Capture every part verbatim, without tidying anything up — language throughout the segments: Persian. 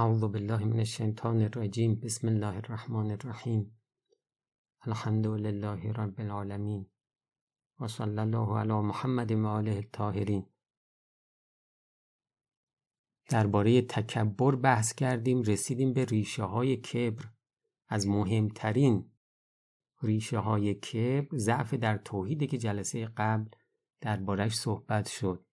اعوذ بالله من الشیطان الرجیم. بسم الله الرحمن الرحیم. الحمد لله رب العالمین و صلی الله علی محمد و آله الطاهرین. درباره تکبر بحث کردیم، رسیدیم به ریشه های کبر. از مهمترین ریشه های کبر ضعف در توحیده که جلسه قبل دربارش صحبت شد.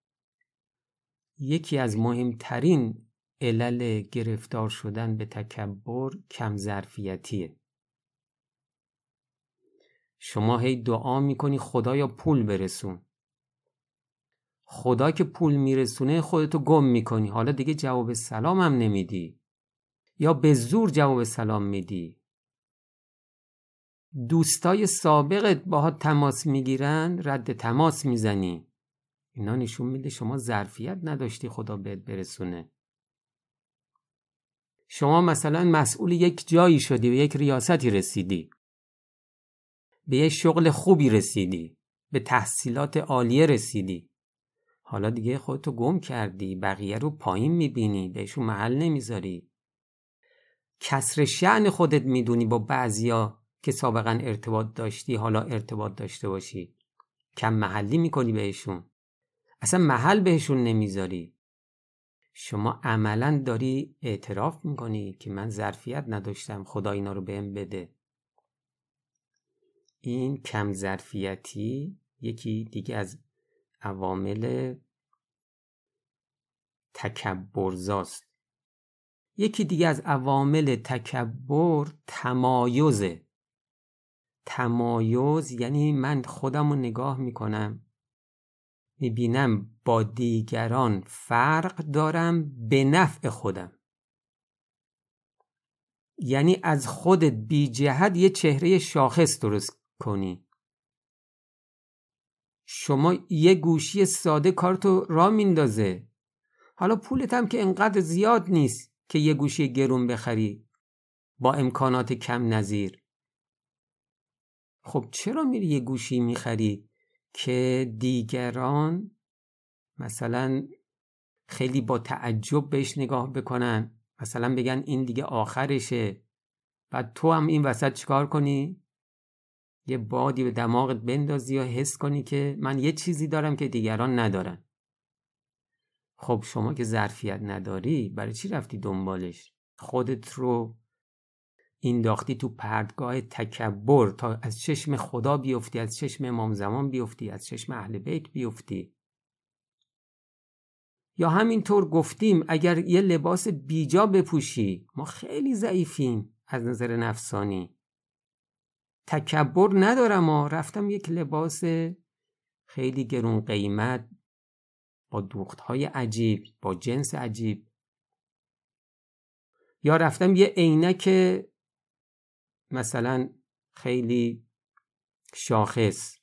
یکی از مهمترین علل گرفتار شدن به تکبر کم ظرفیتیه. شما هی دعا میکنی خدایا پول برسون، خدا که پول میرسونه خودتو گم میکنی، حالا دیگه جواب سلام هم نمیدی یا به زور جواب سلام میدی. دوستای سابقت باهات تماس میگیرن، رد تماس میزنی. اینا نشون میده شما ظرفیت نداشتی خدا بهت برسونه. شما مثلا مسئول یک جایی شدی، به یک ریاستی رسیدی، به یک شغل خوبی رسیدی، به تحصیلات عالیه رسیدی، حالا دیگه خودتو گم کردی، بقیه رو پایین میبینی، بهشون محل نمیذاری، کسر شأن خودت میدونی، با بعضیا که سابقا ارتباط داشتی حالا ارتباط داشته باشی کم محلی میکنی بهشون، اصلا محل بهشون نمیذاری. شما عملا داری اعتراف میکنی که من ظرفیت نداشتم، خدا اینا رو بهم بده. این کم ظرفیتی یکی دیگه از عوامل تکبرزاست. یکی دیگه از عوامل تکبر تمایزه. تمایز یعنی من خودم رو نگاه میکنم، میبینم با دیگران فرق دارم به نفع خودم. یعنی از خودت بی جهت یه چهره شاخص درست کنی. شما یه گوشی ساده کارتو را میندازه، حالا پولت هم که انقدر زیاد نیست که یه گوشی گرون بخری با امکانات کم نظیر. خب چرا میری یه گوشی میخری که دیگران مثلا خیلی با تعجب بهش نگاه بکنن، مثلا بگن این دیگه آخرشه، بعد تو هم این وسط چیکار کنی؟ یه بادی به دماغت بندازی یا حس کنی که من یه چیزی دارم که دیگران ندارن. خب شما که ظرفیت نداری برای چی رفتی دنبالش؟ خودت رو اینداختی تو پردگاه تکبر تا از چشم خدا بیفتی، از چشم امام زمان بیفتی، از چشم اهل بیت بیفتی. یا همینطور گفتیم اگر یه لباس بیجا بپوشی، ما خیلی ضعیفیم از نظر نفسانی، تکبر ندارم و رفتم یک لباس خیلی گرون قیمت با دوختهای عجیب، با جنس عجیب، یا رفتم یه عینک مثلا خیلی شاخص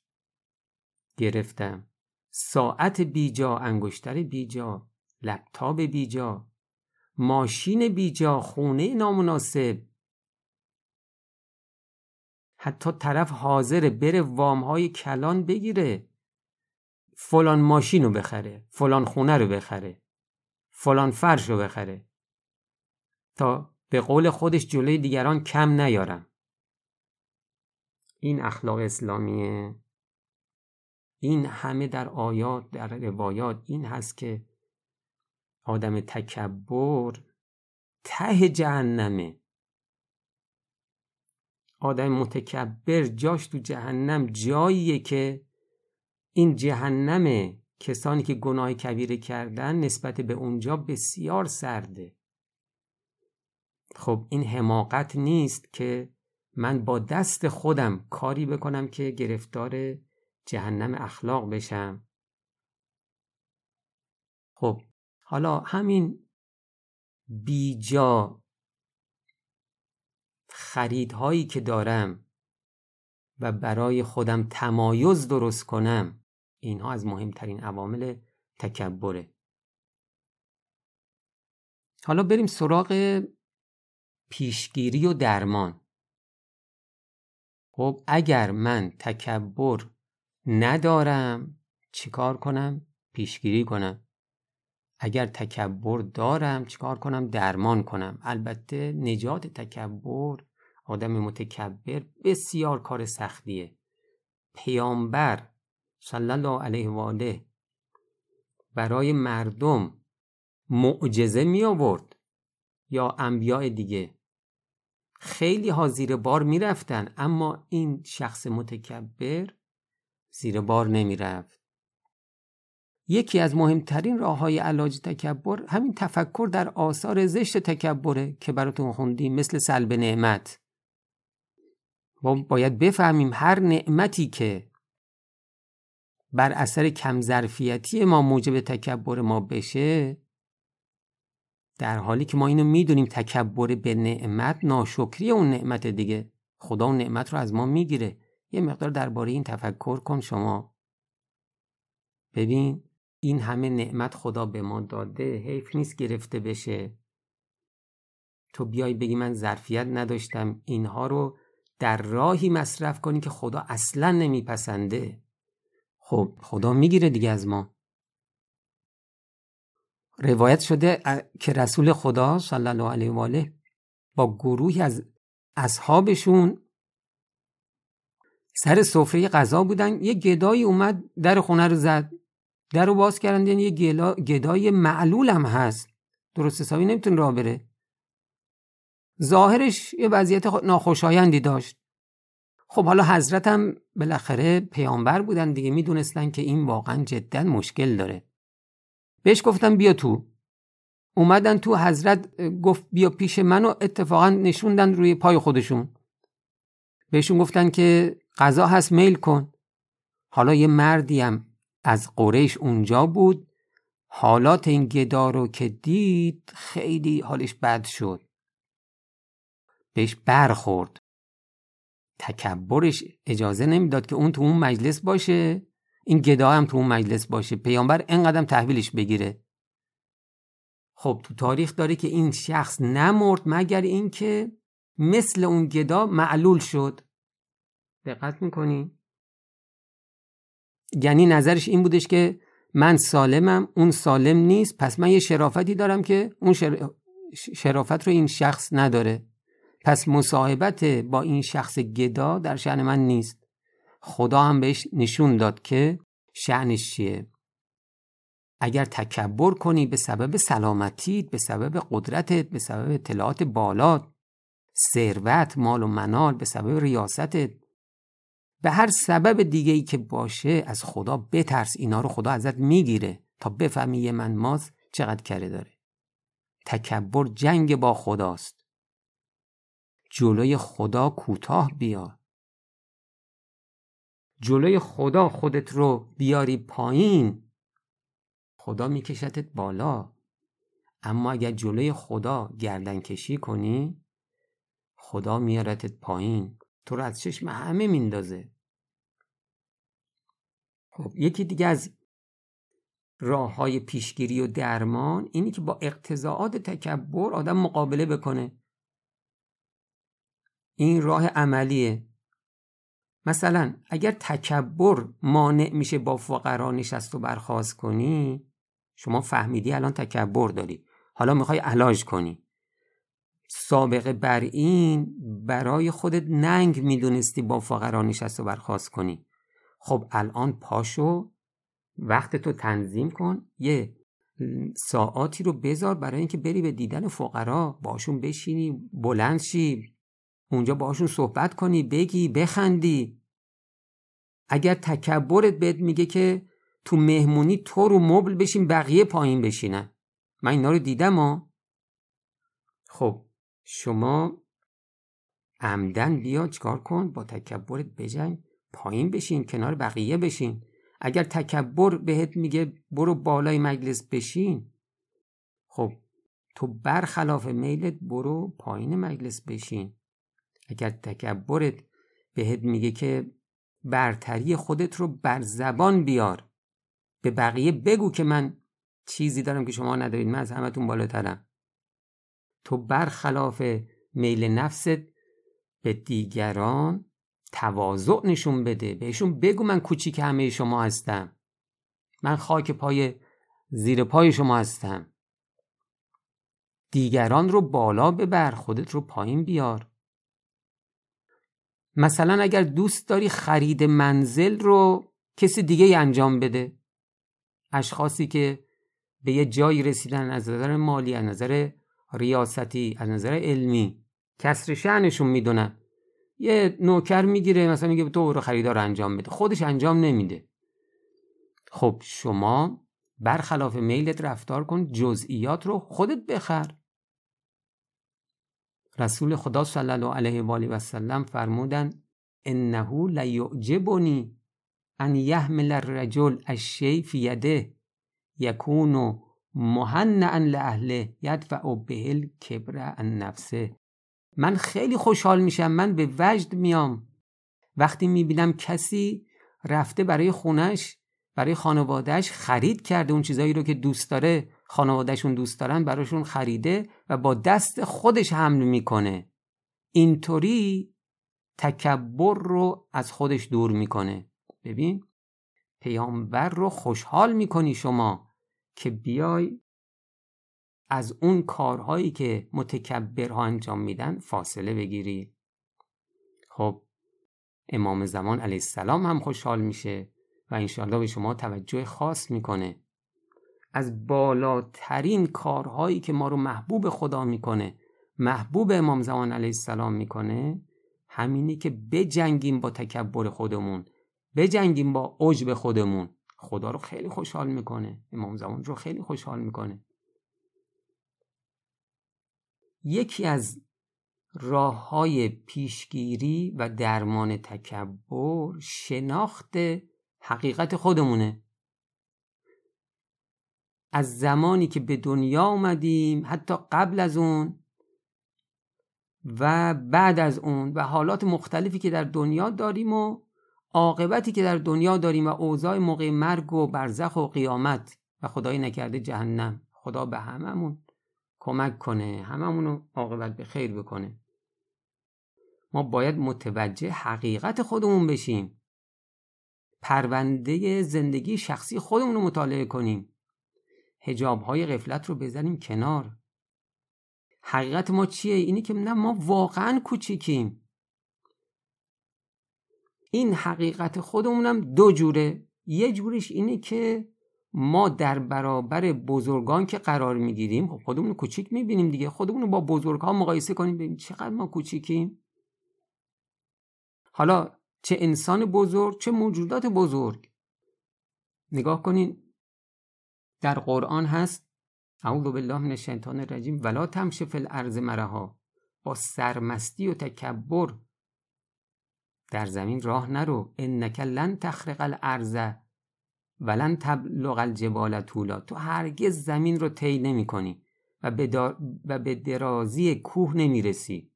گرفتم، ساعت بیجا، انگشتر بیجا، لپتاپ بیجا، ماشین بیجا، خونه نامناسب. حتی طرف حاضره بره وامهای کلان بگیره، فلان ماشین رو بخره، فلان خونه رو بخره، فلان فرش رو بخره تا به قول خودش جلوی دیگران کم نیارم. این اخلاق اسلامیه؟ این همه در آیات، در روایات این هست که آدم تکبر ته جهنمه. آدم متکبر جاش تو جهنم، جاییه که این جهنمه. کسانی که گناه کبیره کردن نسبت به اونجا بسیار سرده. خب این حماقت نیست که من با دست خودم کاری بکنم که گرفتار جهنم اخلاق بشم. خب حالا همین بیجا خریدهایی که دارم و برای خودم تمایز درست کنم، اینها از مهمترین عوامل تکبره. حالا بریم سراغ پیشگیری و درمان. خب اگر من تکبر ندارم چیکار کنم؟ پیشگیری کنم. اگر تکبر دارم چیکار کنم؟ درمان کنم. البته نجات تکبر، آدم متکبر بسیار کار سختیه. پیامبر صلی الله علیه و آله برای مردم معجزه می آورد یا انبیاء دیگه، خیلی ها زیر بار می رفتن، اما این شخص متکبر زیر بار نمی رفت. یکی از مهمترین راه های علاج تکبر همین تفکر در آثار زشت تکبره که براتون خوندیم، مثل سلب نعمت. ما باید بفهمیم هر نعمتی که بر اثر کم ظرفیتی ما موجب تکبر ما بشه، در حالی که ما اینو میدونیم تکبر به نعمت، ناشکری اون نعمت دیگه، خدا اون نعمت رو از ما میگیره. یه مقدار درباره این تفکر کن شما، ببین این همه نعمت خدا به ما داده، حیف نیست گرفته بشه. تو بیای بگی من ظرفیت نداشتم، اینها رو در راهی مصرف کنی که خدا اصلا نمیپسنده، خب خدا میگیره دیگه از ما. روایت شده که رسول خدا صلی الله علیه و آله با گروهی از اصحابشون سر سفره غذا بودن، یه گدایی اومد در خونه رو زد، در رو باز کردن، یه گلا... گدای معلول هم هست، درست حسابی نمیتونه راه بره، ظاهرش یه وضعیت ناخوشایندی داشت. خب حالا حضرت هم بالاخره پیامبر بودن دیگه، میدونستن که این واقعا جدا مشکل داره. بهش گفتن بیا تو، اومدن تو، حضرت گفت بیا پیش من و اتفاقا نشوندن روی پای خودشون. بهشون گفتن که قضا هست میل کن. حالا یه مردی هم از قریش اونجا بود، حالات این گدا رو که دید خیلی حالش بد شد، بهش برخورد. تکبرش اجازه نمیداد که اون تو اون مجلس باشه، این گدا هم تو اون مجلس باشه، پیامبر اینقدر تحویلش بگیره. خب تو تاریخ داره که این شخص نمرد مگر اینکه مثل اون گدا معلول شد. دقت میکنی؟ یعنی نظرش این بودش که من سالمم، اون سالم نیست، پس من یه شرافتی دارم که اون شر... شرافت رو این شخص نداره، پس مصاحبت با این شخص گدا در شأن من نیست. خدا هم بهش نشون داد که شأنش چیه. اگر تکبر کنی به سبب سلامتیت، به سبب قدرتت، به سبب اطلاعات بالات، ثروت، مال و منال، به سبب ریاستت، به هر سبب دیگه‌ای که باشه، از خدا بترس. اینا رو خدا ازت میگیره تا بفهمی یه من ماز چقدر کره داره. تکبر جنگ با خداست. جلوی خدا کوتاه بیا. جلوی خدا خودت رو بیاری پایین، خدا میکشتت بالا. اما اگر جلوی خدا گردن کشی کنی، خدا میارتت پایین، تو رو از چشم همه میندازه. خب یکی دیگه از راه های پیشگیری و درمان اینی که با اقتضاعات تکبر آدم مقابله بکنه. این راه عملیه. مثلا اگر تکبر مانع میشه با فقرا نشست و برخاست کنی، شما فهمیدی الان تکبر داری، حالا میخوای علاج کنی، سابقه بر این برای خودت ننگ میدونستی با فقرا نشست و برخاست کنی، خب الان پاشو وقتتو تنظیم کن، یه ساعاتی رو بذار برای اینکه بری به دیدن فقرا، باشون بشینی، بلند شی، اونجا باهاشون صحبت کنی، بگی، بخندی. اگر تکبرت بهت میگه که تو مهمونی تو رو مبل بشین بقیه پایین بشینن، من اینا رو دیدم ها، خب شما عمدن بیا چیکار کن؟ با تکبرت بجنگ، پایین بشین، کنار بقیه بشین. اگر تکبر بهت میگه برو بالای مجلس بشین، خب تو برخلاف میلت برو پایین مجلس بشین. اگر تکبرت بهت میگه که برتری خودت رو بر زبان بیار، به بقیه بگو که من چیزی دارم که شما ندارید، من از همتون بالاترم، تو برخلاف میل نفست به دیگران تواضع نشون بده، بهشون بگو من کوچیک همه شما هستم، من خاک پای زیر پای شما هستم. دیگران رو بالا ببر، خودت رو پایین بیار. مثلا اگر دوست داری خرید منزل رو کسی دیگه انجام بده، اشخاصی که به یه جایی رسیدن از نظر مالی، از نظر ریاستی، از نظر علمی کسر شأنشون میدونن، یه نوکر میگیره مثلا میگه تو برو خریدار انجام بده، خودش انجام نمیده. خب شما برخلاف میلت رفتار کن، جزئیات رو خودت بخر. رسول خدا صلی الله علیه و آله و سلم فرمودند انه لیعجبنی ان یحمل الرجل الشیء فی یده یکون مهنئا لاهله یدفع به الکبر عن نفسه. من خیلی خوشحال میشم، من به وجد میام وقتی میبینم کسی رفته برای خونش، برای خانوادهش خرید کرده، اون چیزایی رو که دوست داره، خانوادهشون دوست دارن، براشون خریده و با دست خودش حمل میکنه. اینطوری تکبر رو از خودش دور میکنه. ببین پیامبر رو خوشحال میکنی شما که بیای از اون کارهایی که متکبرها انجام میدن فاصله بگیری. خب امام زمان علیه السلام هم خوشحال میشه و انشاءالله به شما توجه خاص میکنه. از بالاترین کارهایی که ما رو محبوب خدا میکنه، محبوب امام زمان علیه السلام میکنه، همینی که بجنگیم با تکبر خودمون، بجنگیم با عجب خودمون. خدا رو خیلی خوشحال میکنه، امام زمان رو خیلی خوشحال میکنه. یکی از راه‌های پیشگیری و درمان تکبر شناخت حقیقت خودمونه. از زمانی که به دنیا اومدیم، حتی قبل از اون و بعد از اون و حالات مختلفی که در دنیا داریم و عاقبتی که در دنیا داریم و اوضاع موقع مرگ و برزخ و قیامت و خدای نکرده جهنم، خدا به هممون کمک کنه، هممونو عاقبت به خیر بکنه. ما باید متوجه حقیقت خودمون بشیم، پرونده زندگی شخصی خودمون رو مطالعه کنیم، حجاب‌های غفلت رو بزنیم کنار. حقیقت ما چیه؟ اینی که نه، ما واقعاً کوچیکیم. این حقیقت خودمونم دو جوره. یه جورش اینه که ما در برابر بزرگان که قرار میگیریم خودمون رو کوچیک میبینیم دیگه، خودمون رو با بزرگ‌ها مقایسه کنیم ببینیم چقدر ما کوچیکیم. حالا چه انسان بزرگ چه موجودات بزرگ. نگاه کنین در قرآن هست اعوذ بالله من الشیطان الرجیم ولا تمش فی الارض مرها، با سرمستی و تکبر در زمین راه نرو، انک لن تخرق الارض ولن تبلغ الجبال طولا، تو هرگز زمین رو طی نمی‌کنی و به دار... و به درازی کوه نمی‌رسی.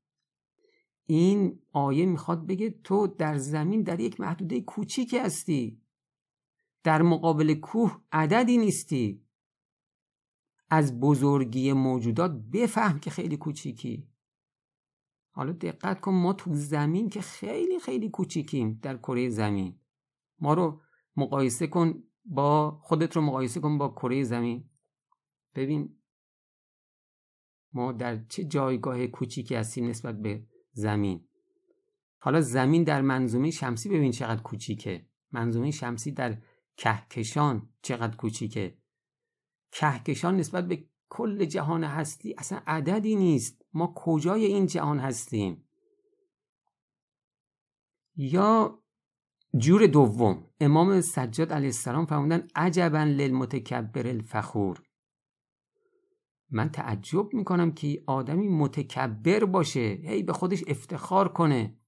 این آیه میخواد بگه تو در زمین در یک محدوده کوچیکی هستی، در مقابل کوه عددی نیستی. از بزرگی موجودات بفهم که خیلی کوچیکی. حالا دقت کن ما تو زمین که خیلی خیلی کوچیکیم. در کره زمین ما رو مقایسه کن با خودت رو مقایسه کن با کره زمین، ببین ما در چه جایگاه کوچیکی هستیم نسبت به زمین. حالا زمین در منظومه شمسی ببین چقدر کوچیکه، منظومه شمسی در کهکشان چقدر کوچیکه. کهکشان نسبت به کل جهان هستی اصلا عددی نیست. ما کجای این جهان هستیم؟ یا جور دوم امام سجاد علیه السلام فرمودن عجبا للمتکبر الفخور، من تعجب میکنم که آدمی متکبر باشه، هی به خودش افتخار کنه.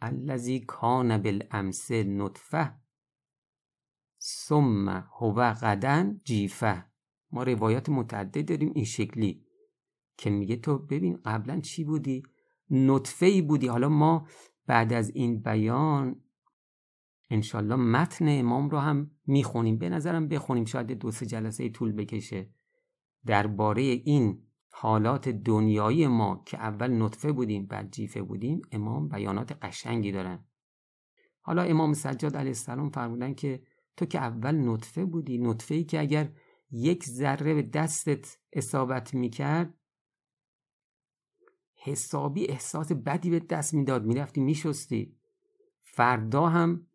الذی کان بالامس نطفه ثم هو غدا جیفه. ما روایات متعدد داریم این شکلی که میگه تو ببین قبلا چی بودی؟ نطفه‌ای بودی. حالا ما بعد از این بیان انشالله متن امام رو هم میخونیم، به نظرم بخونیم، شاید دو سه جلسه طول بکشه، درباره این حالات دنیایی ما که اول نطفه بودیم بعد جیفه بودیم. امام بیانات قشنگی دارن. حالا امام سجاد علیه السلام فرمودن که تو که اول نطفه بودی، نطفه‌ای که اگر یک ذره به دستت اصابت میکرد حسابی احساس بدی به دست میداد، میرفتی میشستی، فردا هم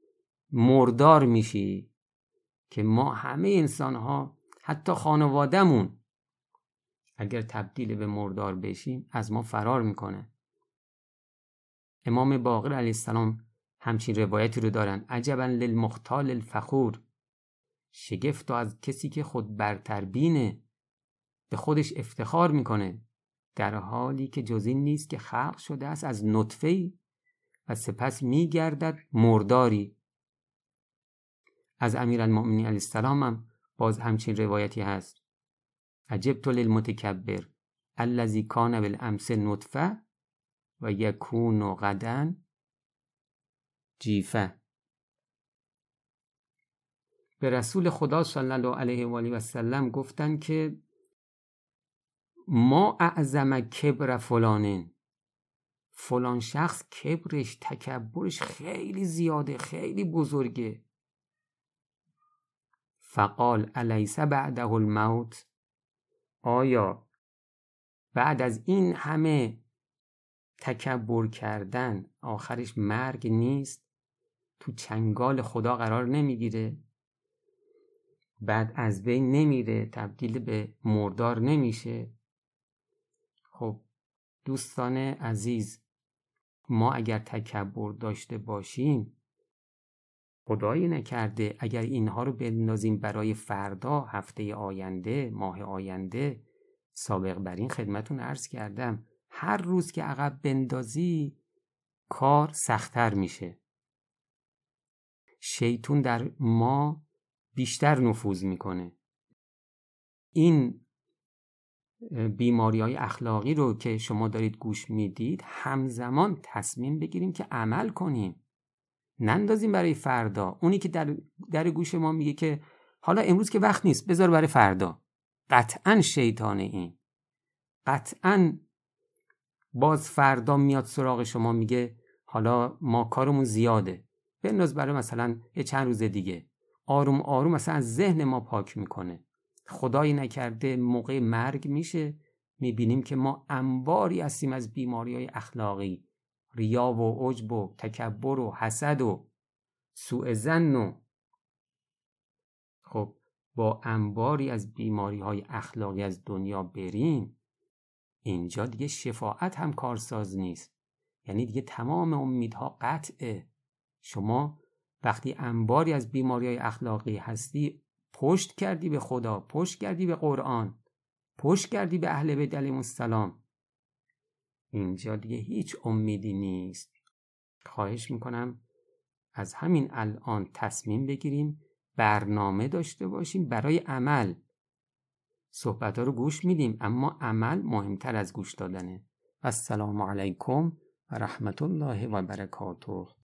مردار میشی. که ما همه انسانها، حتی خانواده‌مون، اگر تبدیل به مردار بشیم از ما فرار میکنه. امام باقر علیه السلام همچین روایتی رو دارن: عجبا للمختال الفخور، شگفت از کسی که خود برتر بینه، به خودش افتخار میکنه، در حالی که جز این نیست که خلق شده است از نطفه‌ای و سپس میگردد مرداری. از امیرالمؤمنین علیه السلام هم باز همچین روایتی هست: عجبت للمتکبر الذی کان بالامس نطفه و یکون غدا جیفه. به رسول خدا صلی الله علیه و آله و سلم گفتن که ما اعظم کبر فلانین، فلان شخص کبرش، تکبرش خیلی زیاده، خیلی بزرگه. فقال الیس بعده الموت، آیا بعد از این همه تکبر کردن آخرش مرگ نیست؟ تو چنگال خدا قرار نمیگیره؟ بعد از بین نمیره، تبدیل به مردار نمیشه؟ خب دوستان عزیز، ما اگر تکبر داشته باشیم، خدایی نکرده اگر اینها رو بندازیم برای فردا، هفته آینده، ماه آینده، سابق بر این خدمتون عرض کردم هر روز که عقب بندازی کار سخت‌تر میشه. شیطان در ما بیشتر نفوذ میکنه. این بیماری‌های اخلاقی رو که شما دارید گوش میدید، همزمان تصمیم بگیریم که عمل کنیم، نندازیم برای فردا. اونی که در, در گوش ما میگه که حالا امروز که وقت نیست، بذار برای فردا، قطعاً شیطانه. این قطعاً باز فردا میاد سراغ شما میگه حالا ما کارمون زیاده، بنداز برای مثلا چند روز دیگه. آروم آروم مثلا از ذهن ما پاک میکنه. خدایی نکرده موقع مرگ میشه، میبینیم که ما انباری هستیم از بیماری‌های اخلاقی، ریا و عجب و تکبر و حسد و سوء ظن و خب با انباری از بیماری‌های اخلاقی از دنیا بریم. اینجا دیگه شفاعت هم کارساز نیست، یعنی دیگه تمام امیدها قطعه. شما وقتی انباری از بیماری‌های اخلاقی هستی، پشت کردی به خدا، پشت کردی به قرآن، پشت کردی به اهل بیت علیهم السلام، اینجا دیگه هیچ امیدی نیست. خواهش میکنم از همین الان تصمیم بگیریم، برنامه داشته باشیم برای عمل. صحبت‌ها رو گوش میدیم، اما عمل مهمتر از گوش دادنه. السلام علیکم و رحمت الله و برکاته.